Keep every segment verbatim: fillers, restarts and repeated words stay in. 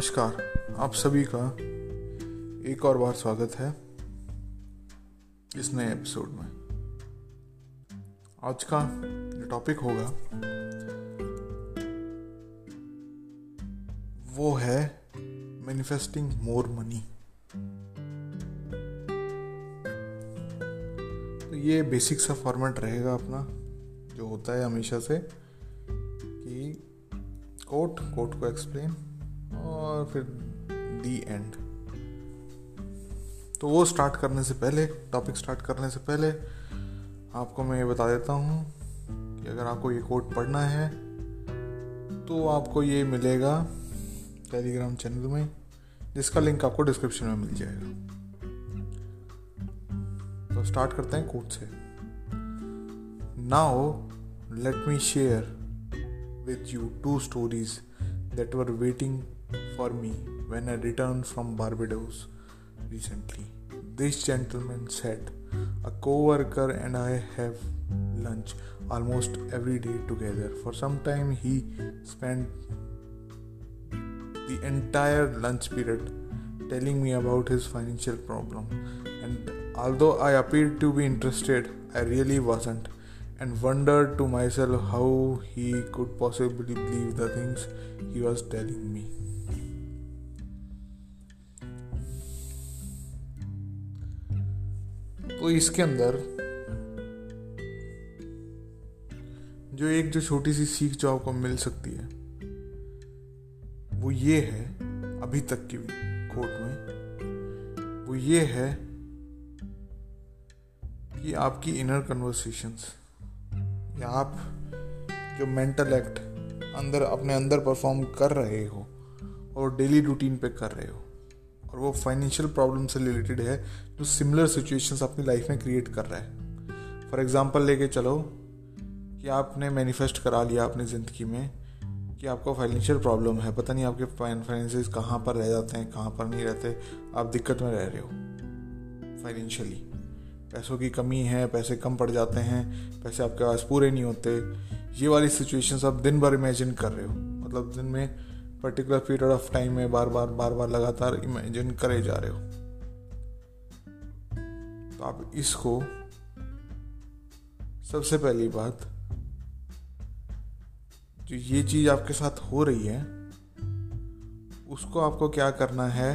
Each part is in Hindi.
नमस्कार, आप सभी का एक और बार स्वागत है इस नए एपिसोड में। आज का जो टॉपिक होगा वो है मैनिफेस्टिंग मोर मनी। तो ये बेसिक सा फॉर्मेट रहेगा अपना, जो होता है हमेशा से, कि कोट कोट को एक्सप्लेन और फिर दी एंड। तो वो स्टार्ट करने से पहले टॉपिक स्टार्ट करने से पहले आपको मैं ये बता देता हूँ कि अगर आपको ये कोट पढ़ना है तो आपको ये मिलेगा टेलीग्राम चैनल में, जिसका लिंक आपको डिस्क्रिप्शन में मिल जाएगा। तो स्टार्ट करते हैं कोट से। Now let me share with you two stories that were waiting for me when I returned from Barbados recently. This gentleman said, a co-worker and I have lunch almost every day together. For some time he spent the entire lunch period telling me about his financial problem, and although I appeared to be interested, I really wasn't, and wondered to myself how he could possibly believe the things he was telling me. तो इसके अंदर जो एक जो छोटी सी सीख जो आपको मिल सकती है वो ये है, अभी तक की कोट में वो ये है कि आपकी इनर कन्वर्सेशंस, आप जो मेंटल एक्ट अंदर अपने अंदर परफॉर्म कर रहे हो और डेली रूटीन पे कर रहे हो, और वो फाइनेंशियल प्रॉब्लम से रिलेटेड है, जो सिमिलर सिचुएशंस अपनी लाइफ में क्रिएट कर रहा है। फॉर एग्जांपल लेके चलो कि आपने मैनिफेस्ट करा लिया अपनी ज़िंदगी में कि आपको फाइनेंशियल प्रॉब्लम है, पता नहीं आपके फाइनेंसेस कहाँ पर रह जाते हैं, कहाँ पर नहीं रहते, आप दिक्कत में रह रहे हो फाइनेंशियली, पैसों की कमी है, पैसे कम पड़ जाते हैं, पैसे आपके पास पूरे नहीं होते। ये वाली सिचुएशंस आप दिन भर इमेजिन कर रहे हो, मतलब दिन में पर्टिकुलर पीरियड ऑफ टाइम में बार बार बार बार लगातार इमेजिन करे जा रहे हो। तो आप इसको सबसे पहली बात, जो ये चीज़ आपके साथ हो रही है, उसको आपको क्या करना है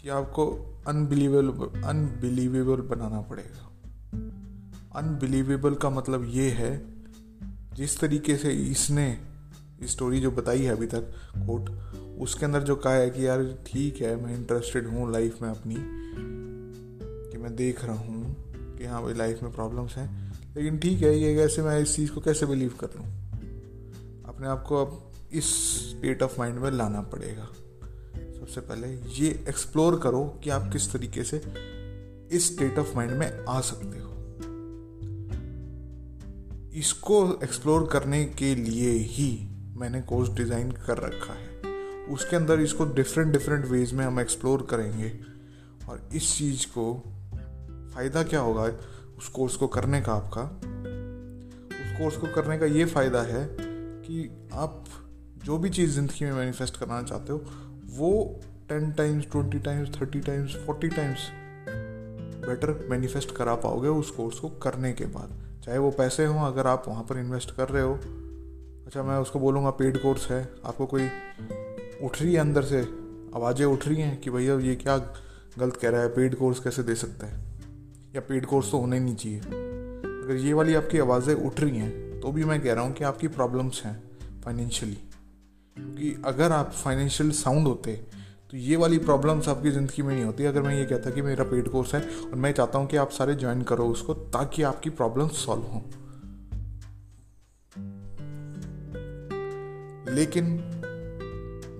कि आपको अनबिलीवेबल अनबिलीवेबल बनाना पड़ेगा। अनबिलीवेबल का मतलब ये है, जिस तरीके से इसने स्टोरी इस जो बताई है अभी तक कोट, उसके अंदर जो कहा है कि यार ठीक है, मैं इंटरेस्टेड हूँ लाइफ में अपनी, कि मैं देख रहा हूँ कि हाँ भाई लाइफ में प्रॉब्लम्स हैं, लेकिन ठीक है, ये कैसे मैं इस चीज़ को कैसे बिलीव कर लूँ। अपने आप को अब इस स्टेट ऑफ माइंड में लाना पड़ेगा। सबसे पहले ये एक्सप्लोर करो कि आप किस तरीके से इस स्टेट ऑफ माइंड में आ सकते हो। इसको एक्सप्लोर करने के लिए ही मैंने कोर्स डिज़ाइन कर रखा है। उसके अंदर इसको डिफरेंट डिफरेंट वेज में हम एक्सप्लोर करेंगे, और इस चीज़ को फ़ायदा क्या होगा उस कोर्स को करने का, आपका उस कोर्स को करने का ये फ़ायदा है कि आप जो भी चीज़ ज़िंदगी में मैनिफेस्ट करना चाहते हो वो ten times, twenty times, thirty times, forty times better manifest करा पाओगे उस कोर्स को करने के बाद। चाहे वो पैसे हों, अगर आप वहाँ पर इन्वेस्ट कर रहे हो, अच्छा मैं उसको बोलूँगा पेड कोर्स है, आपको कोई उठ रही है अंदर से आवाज़ें उठ रही हैं कि भैया ये क्या गलत कह रहा है, पेड कोर्स कैसे दे सकता है, या पेड कोर्स तो होने नहीं चाहिए, अगर ये वाली आपकी आवाज़ें उठ रही हैं तो भी मैं कह रहा हूँ कि आपकी प्रॉब्लम्स हैं फाइनेंशियली। क्योंकि अगर आप फाइनेंशियल साउंड होते तो ये वाली प्रॉब्लम्स आपकी ज़िंदगी में नहीं होती। अगर मैं ये कहता कि मेरा पेड कोर्स है और मैं चाहता हूँ कि आप सारे ज्वाइन करो उसको, ताकि आपकी प्रॉब्लम्स सॉल्व हों, लेकिन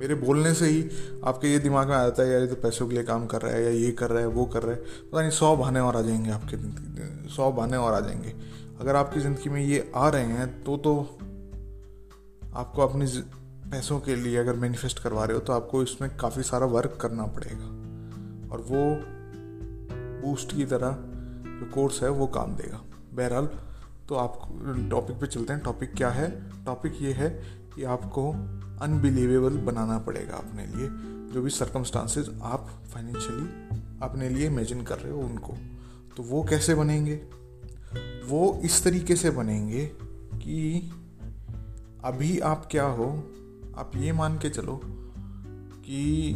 मेरे बोलने से ही आपके ये दिमाग में आ जाता है यार ये तो पैसों के लिए काम कर रहा है, या ये कर रहा है, वो कर रहा है, पता नहीं सौ बहाने और आ जाएंगे आपके ज़िंदगी, सौ बहाने और आ जाएंगे। अगर आपकी ज़िंदगी में ये आ रहे हैं तो, तो आपको अपनी पैसों के लिए अगर मैनिफेस्ट करवा रहे हो तो आपको इसमें काफ़ी सारा वर्क करना पड़ेगा, और वो बूस्ट की तरह जो कोर्स है वो काम देगा। बहरहाल, तो आप टॉपिक पे चलते हैं। टॉपिक क्या है? टॉपिक ये है कि आपको अनबिलीवेबल बनाना पड़ेगा अपने लिए, जो भी सर्कमस्टांसेस आप फाइनेंशियली अपने लिए इमेजिन कर रहे हो उनको। तो वो कैसे बनेंगे? वो इस तरीके से बनेंगे कि अभी आप क्या हो, आप ये मान के चलो कि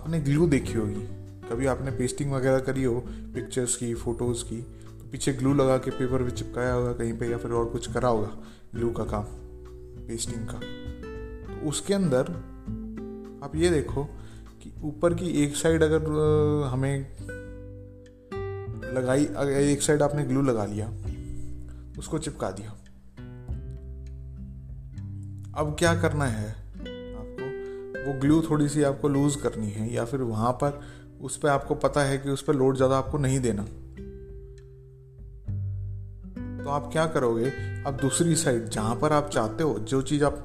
आपने ग्लू देखी होगी, कभी आपने पेस्टिंग वगैरह करी हो पिक्चर्स की, फ़ोटोज़ की, तो पीछे ग्लू लगा के पेपर भी चिपकाया होगा कहीं पे, या फिर और कुछ करा होगा ग्लू का काम, पेस्टिंग का। तो उसके अंदर आप ये देखो कि ऊपर की एक साइड अगर हमें लगाई, अगर एक साइड आपने ग्लू लगा लिया, उसको चिपका दिया, अब क्या करना है आपको? वो ग्लू थोड़ी सी आपको लूज़ करनी है, या फिर वहाँ पर उस पर आपको पता है कि उस पर लोड ज़्यादा आपको नहीं देना। तो आप क्या करोगे, आप दूसरी साइड जहाँ पर आप चाहते हो, जो चीज़ आप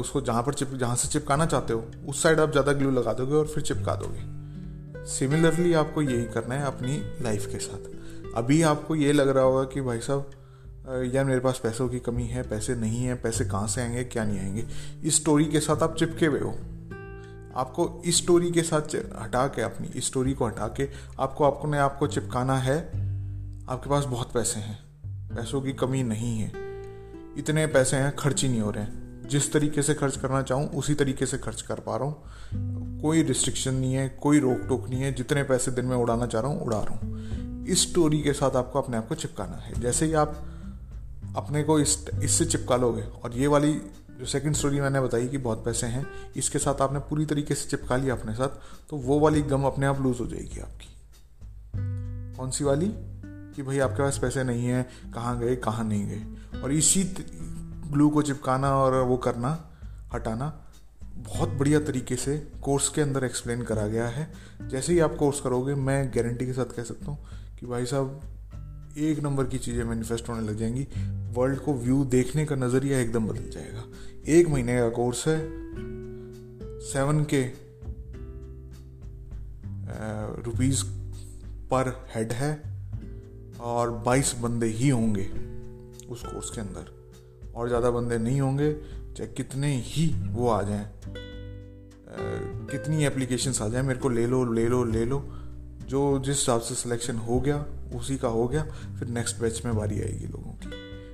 उसको जहाँ पर चिप जहाँ से चिपकाना चाहते हो, उस साइड आप ज़्यादा ग्लू लगा दोगे और फिर चिपका दोगे। सिमिलरली आपको यही करना है अपनी लाइफ के साथ। अभी आपको ये लग रहा होगा कि भाई साहब यार मेरे पास पैसों की कमी है, पैसे नहीं है, पैसे कहाँ से आएंगे, क्या नहीं आएंगे, इस स्टोरी के साथ आप चिपके हुए हो। आपको इस स्टोरी के साथ हटा के, अपनी इस स्टोरी को हटा के आपको अपने आप को चिपकाना है, आपके पास बहुत पैसे हैं, पैसों की कमी नहीं है, इतने पैसे हैं, खर्च ही नहीं हो रहे हैं, जिस तरीके से खर्च करना चाहूँ उसी तरीके से खर्च कर पा रहा हूँ, कोई रिस्ट्रिक्शन नहीं है, कोई रोक टोक नहीं है, जितने पैसे दिन में उड़ाना चाह रहा हूँ उड़ा रहा हूँ। इस स्टोरी के साथ आपको अपने आप को चिपकाना है। जैसे ही आप अपने को इस इससे चिपका लोगे, और ये वाली जो सेकंड स्टोरी मैंने बताई कि बहुत पैसे हैं, इसके साथ आपने पूरी तरीके से चिपका लिया अपने साथ, तो वो वाली गम अपने आप लूज़ हो जाएगी आपकी। कौन सी वाली? कि भाई आपके पास पैसे नहीं है, कहाँ गए कहाँ नहीं गए। और इसी ग्लू को चिपकाना और वो करना, हटाना, बहुत बढ़िया तरीके से कोर्स के अंदर एक्सप्लेन करा गया है। जैसे ही आप कोर्स करोगे, मैं गारंटी के साथ कह सकता हूँ कि भाई साहब एक नंबर की चीज़ें मैनिफेस्ट होने लग जाएंगी, वर्ल्ड को व्यू देखने का नज़रिया एकदम बदल जाएगा। एक महीने का कोर्स है, सेवन के रुपीज़ पर हेड है, और बाईस बंदे ही होंगे उस कोर्स के अंदर, और ज़्यादा बंदे नहीं होंगे, चाहे कितने ही वो आ जाएं, कितनी एप्लीकेशंस आ जाएं, मेरे को ले लो ले लो ले लो, जो जिस हिसाब से सिलेक्शन हो गया उसी का हो गया, फिर नेक्स्ट बैच में बारी आएगी लोगों की।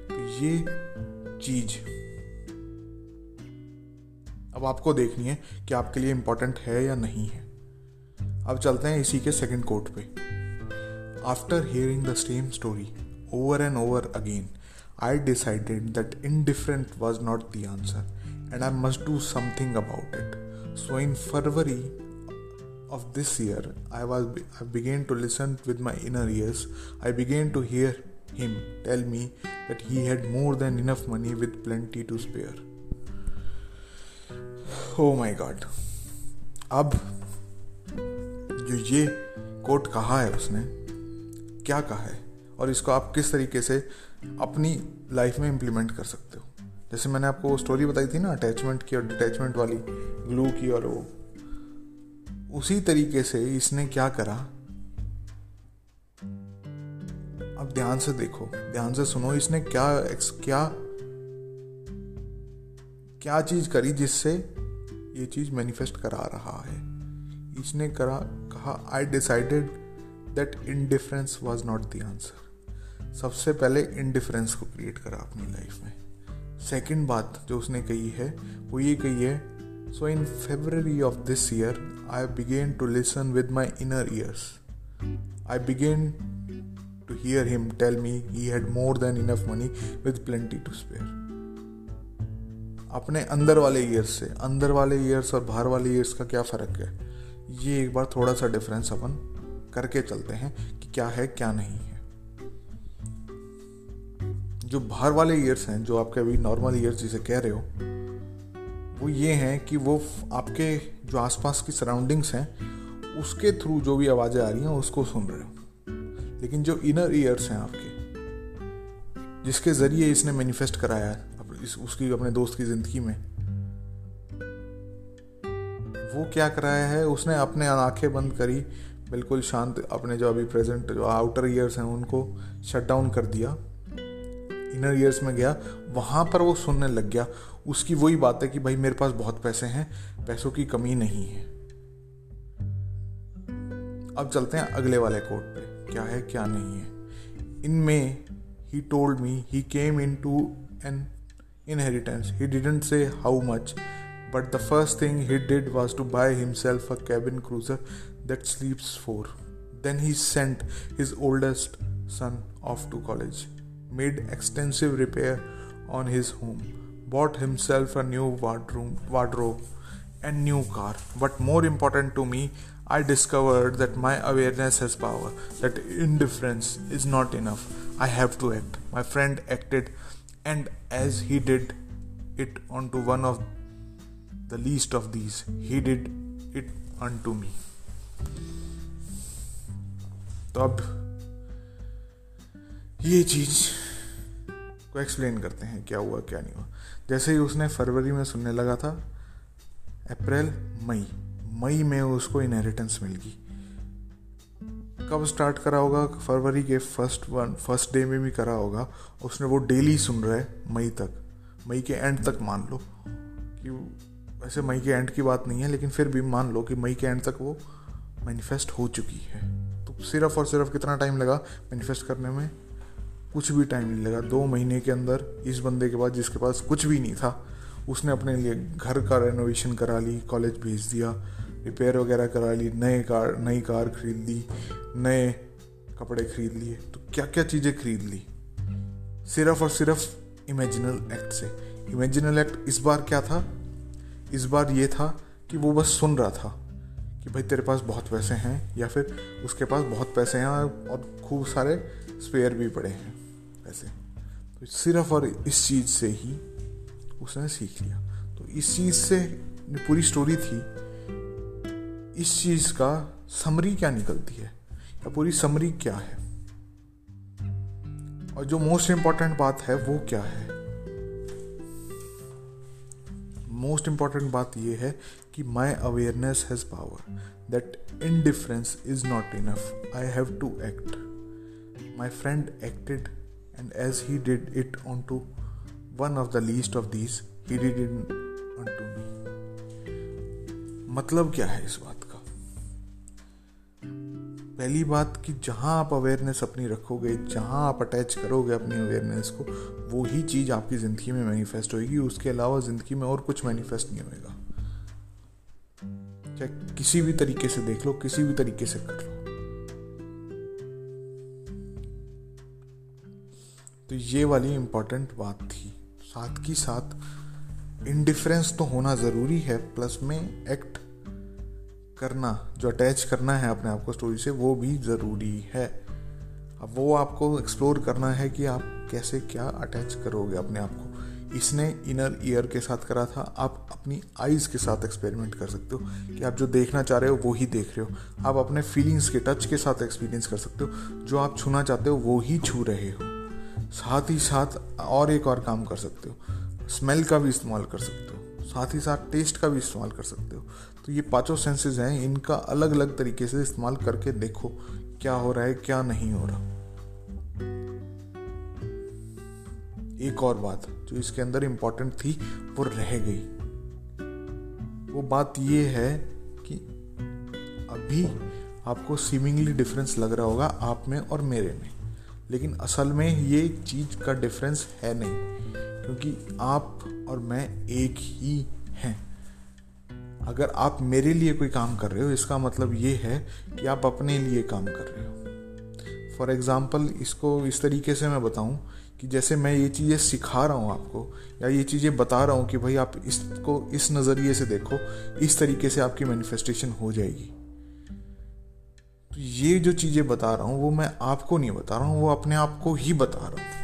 तो ये चीज़ अब आपको देखनी है कि आपके लिए इम्पोर्टेंट है या नहीं है। अब चलते हैं इसी के सेकंड कोट पे। After hearing the same story over and over again, I decided that indifferent was not the answer and I must do something about it. So in February of this year, I was I began to listen with my inner ears. I began to hear him tell me that he had more than enough money with plenty to spare. Oh my God! अब जो ये कोट कहा है उसने, क्या कहा है, और इसको आप किस तरीके से अपनी लाइफ में इम्प्लीमेंट कर सकते हो। जैसे मैंने आपको स्टोरी बताई थी ना, अटैचमेंट की और डिटैचमेंट वाली, ग्लू की और वो, उसी तरीके से इसने क्या करा। अब ध्यान से देखो, ध्यान से सुनो, इसने क्या क्या क्या चीज करी जिससे ये चीज मैनिफेस्ट करा रहा है। इसने करा कहा I decided that indifference was not the answer. सबसे पहले इनडिफरेंस को क्रिएट करा अपनी लाइफ में। सेकंड बात जो उसने कही है वो ये कही है, So in February of this year, I began to listen with my inner ears. I began to hear him tell me he had more than enough money with plenty to spare. अपने अंदर वाले ईयर्स से, अंदर वाले ईयर्स और बाहर वाले ईयर्स का क्या फ़र्क है, ये एक बार थोड़ा सा डिफरेंस अपन करके चलते हैं कि क्या है क्या नहीं है। जो बाहर वाले ईयर्स हैं, जो आपके अभी नॉर्मल ईयर्स जिसे कह रहे हो, वो ये हैं कि वो आपके जो आसपास की सराउंडिंग्स हैं उसके थ्रू जो भी आवाज़ें आ रही हैं उसको सुन रहे हो। लेकिन जो इनर ईयर्स हैं आपके, जिसके ज़रिए इसने मैनिफेस्ट कराया इस उसकी अपने दोस्त की ज़िंदगी में, वो क्या कराया है, उसने अपने आंखें बंद करी, बिल्कुल शांत, अपने जो अभी प्रेजेंट जो आउटर ईयर्स हैं उनको शट डाउन कर दिया, इनर ईयर्स में गया, वहाँ पर वो सुनने लग गया। उसकी वही बात है कि भाई मेरे पास बहुत पैसे हैं, पैसों की कमी नहीं है। अब चलते हैं अगले वाले कोट पे, क्या है क्या नहीं है। इनमें he told me he came into an inheritance, he didn't say how much, but the first thing he did was to buy himself a cabin cruiser that sleeps four, then he sent his oldest son off to college, made extensive repair on his home, bought himself a new wardrobe, wardrobe and new car. But more important to me, I discovered that my awareness has power, that indifference is not enough. I have to act. My friend acted, and as he did it onto one of the least of these, he did it unto me. तब ये चीज़ को एक्सप्लेन करते हैं क्या हुआ क्या नहीं हुआ। जैसे ही उसने फरवरी में सुनने लगा था, अप्रैल मई मई में उसको इनहेरिटेंस मिल गई। कब स्टार्ट करा होगा? फरवरी के फर्स्ट वन फर्स्ट डे में भी करा होगा। उसने वो डेली सुन रहा है मई तक, मई के एंड तक मान लो, कि वैसे मई के एंड की बात नहीं है लेकिन फिर भी मान लो कि मई के एंड तक वो मैनिफेस्ट हो चुकी है। तो सिर्फ और सिर्फ कितना टाइम लगा मैनिफेस्ट करने में? कुछ भी टाइम नहीं लगा। दो महीने के अंदर इस बंदे के बाद, जिसके पास कुछ भी नहीं था, उसने अपने लिए घर का रेनोवेशन करा ली, कॉलेज भेज दिया, रिपेयर वगैरह करा ली, नए कार नई कार खरीद ली, नए कपड़े खरीद लिए। तो क्या क्या चीज़ें खरीद ली, सिर्फ और सिर्फ इमेजिनल एक्ट से। इमेजिनल एक्ट इस बार क्या था? इस बार ये था कि वो बस सुन रहा था कि भाई तेरे पास बहुत पैसे हैं, या फिर उसके पास बहुत पैसे हैं और खूब सारे स्पेयर भी पड़े हैं पैसे। तो सिर्फ और इस चीज़ से ही उसने सीख लिया। तो इस चीज़ से पूरी स्टोरी थी। इस चीज़ का समरी क्या निकलती है, या पूरी समरी क्या है, और जो मोस्ट इम्पॉर्टेंट बात है वो क्या है? मोस्ट इम्पॉर्टेंट बात ये है कि my awareness has power, that indifference is not enough, I have to act. My friend acted, and as he did it onto one of the least of these, he did it unto me. मतलब क्या है इस बात का? पहली बात कि जहां आप अवेयरनेस अपनी रखोगे, जहां आप अटैच करोगे अपनी अवेयरनेस को, वो ही चीज़ आपकी ज़िंदगी में मैनिफेस्ट होगी। उसके अलावा ज़िंदगी में और कुछ मैनिफेस्ट नहीं होगा, चाहे किसी भी तरीके से देख लो, किसी भी तरीके से कर लो। तो ये वाली इम्पॉर्टेंट बात थी। साथ की साथ इंडिफरेंस तो होना ज़रूरी है, प्लस में एक्ट करना, जो अटैच करना है अपने आप को स्टोरी से, वो भी ज़रूरी है। अब वो आपको एक्सप्लोर करना है कि आप कैसे क्या अटैच करोगे अपने आप को। इसने इनर ईयर के साथ करा था, आप अपनी आइज़ के साथ एक्सपेरिमेंट कर सकते हो कि आप जो देखना चाह रहे हो वो ही देख रहे हो। आप अपने फीलिंग्स के टच के साथ एक्सपीरियंस कर सकते हो, जो आप छूना चाहते हो वो ही छू रहे हो। साथ ही साथ और एक और काम कर सकते हो, स्मेल का भी इस्तेमाल कर सकते हो, साथ ही साथ टेस्ट का भी इस्तेमाल कर सकते हो। तो ये पांचों सेंसेस हैं, इनका अलग अलग तरीके से इस्तेमाल करके देखो क्या हो रहा है क्या नहीं हो रहा। एक और बात जो इसके अंदर इम्पोर्टेंट थी वो रह गई। वो बात ये है कि अभी आपको सीमिंगली डिफरेंस लग रहा होगा आप में और मेरे में, लेकिन असल में ये चीज़ का डिफरेंस है नहीं, क्योंकि आप और मैं एक ही हैं। अगर आप मेरे लिए कोई काम कर रहे हो, इसका मतलब ये है कि आप अपने लिए काम कर रहे हो। फॉर एग्ज़ाम्पल, इसको इस तरीके से मैं बताऊँ कि जैसे मैं ये चीज़ें सिखा रहा हूँ आपको, या ये चीज़ें बता रहा हूँ कि भाई आप इसको इस नज़रिए से देखो, इस तरीके से आपकी मैनिफेस्टेशन हो जाएगी। ये जो चीज़ें बता रहा हूँ वो मैं आपको नहीं बता रहा हूँ, वो अपने आप को ही बता रहा हूँ।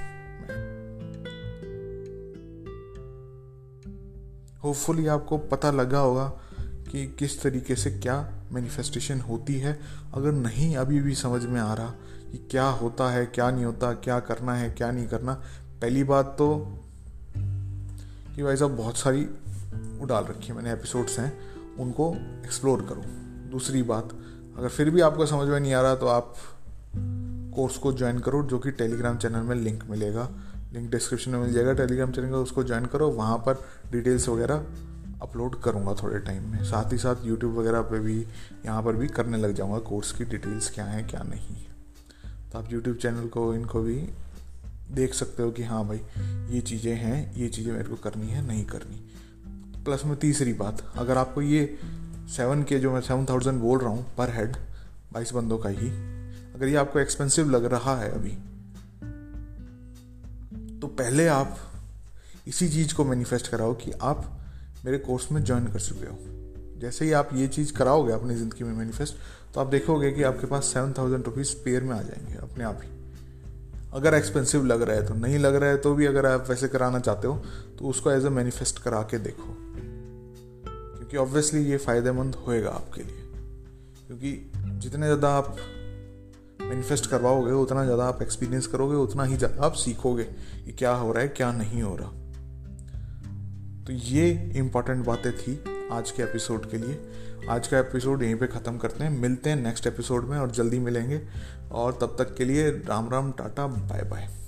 होपफुली आपको पता लगा होगा कि किस तरीके से क्या मैनिफेस्टेशन होती है। अगर नहीं अभी भी समझ में आ रहा कि क्या होता है क्या नहीं होता, क्या करना है क्या नहीं करना, पहली बात तो कि भाई साहब बहुत सारी उड़ाल रखी है मैंने, एपिसोड्स हैं, उनको एक्सप्लोर करो। दूसरी बात, अगर फिर भी आपको समझ में नहीं आ रहा तो आप कोर्स को ज्वाइन करो, जो कि टेलीग्राम चैनल में लिंक मिलेगा, लिंक डिस्क्रिप्शन में मिल जाएगा टेलीग्राम चैनल का, उसको ज्वाइन करो। वहाँ पर डिटेल्स वगैरह अपलोड करूँगा थोड़े टाइम में, साथ ही साथ यूट्यूब वगैरह पे भी यहाँ पर भी करने लग जाऊँगा कोर्स की डिटेल्स क्या हैं क्या नहीं। तो आप यूट्यूब चैनल को इनको भी देख सकते हो कि हाँ भाई ये चीज़ें हैं, ये चीज़ें मेरे को करनी है नहीं करनी। प्लस में तीसरी बात, अगर आपको ये सेवन के जो मैं सेवन थाउजेंड बोल रहा हूँ पर हेड बाईस बंदों का ही, अगर ये आपको एक्सपेंसिव लग रहा है अभी, तो पहले आप इसी चीज़ को मैनिफेस्ट कराओ कि आप मेरे कोर्स में ज्वाइन कर चुके हो। जैसे ही आप ये चीज़ कराओगे अपनी ज़िंदगी में मैनिफेस्ट, तो आप देखोगे कि आपके पास सेवन थाउजेंड रुपीज़ पेयर में आ जाएंगे अपने आप ही। अगर एक्सपेंसिव लग रहा है तो, नहीं लग रहा है तो भी, अगर आप वैसे कराना चाहते हो तो उसको एज अ मैनिफेस्ट करा के देखो, क्योंकि ऑब्वियसली ये फ़ायदेमंद होएगा आपके लिए। क्योंकि जितने ज़्यादा आप मैनिफेस्ट करवाओगे उतना ज़्यादा आप एक्सपीरियंस करोगे, उतना ही ज़्यादा आप सीखोगे कि क्या हो रहा है क्या नहीं हो रहा। तो ये इम्पॉर्टेंट बातें थी आज के एपिसोड के लिए। आज का एपिसोड यहीं पे ख़त्म करते हैं, मिलते हैं नेक्स्ट एपिसोड में और जल्दी मिलेंगे। और तब तक के लिए Ram Ram, tata, bye bye.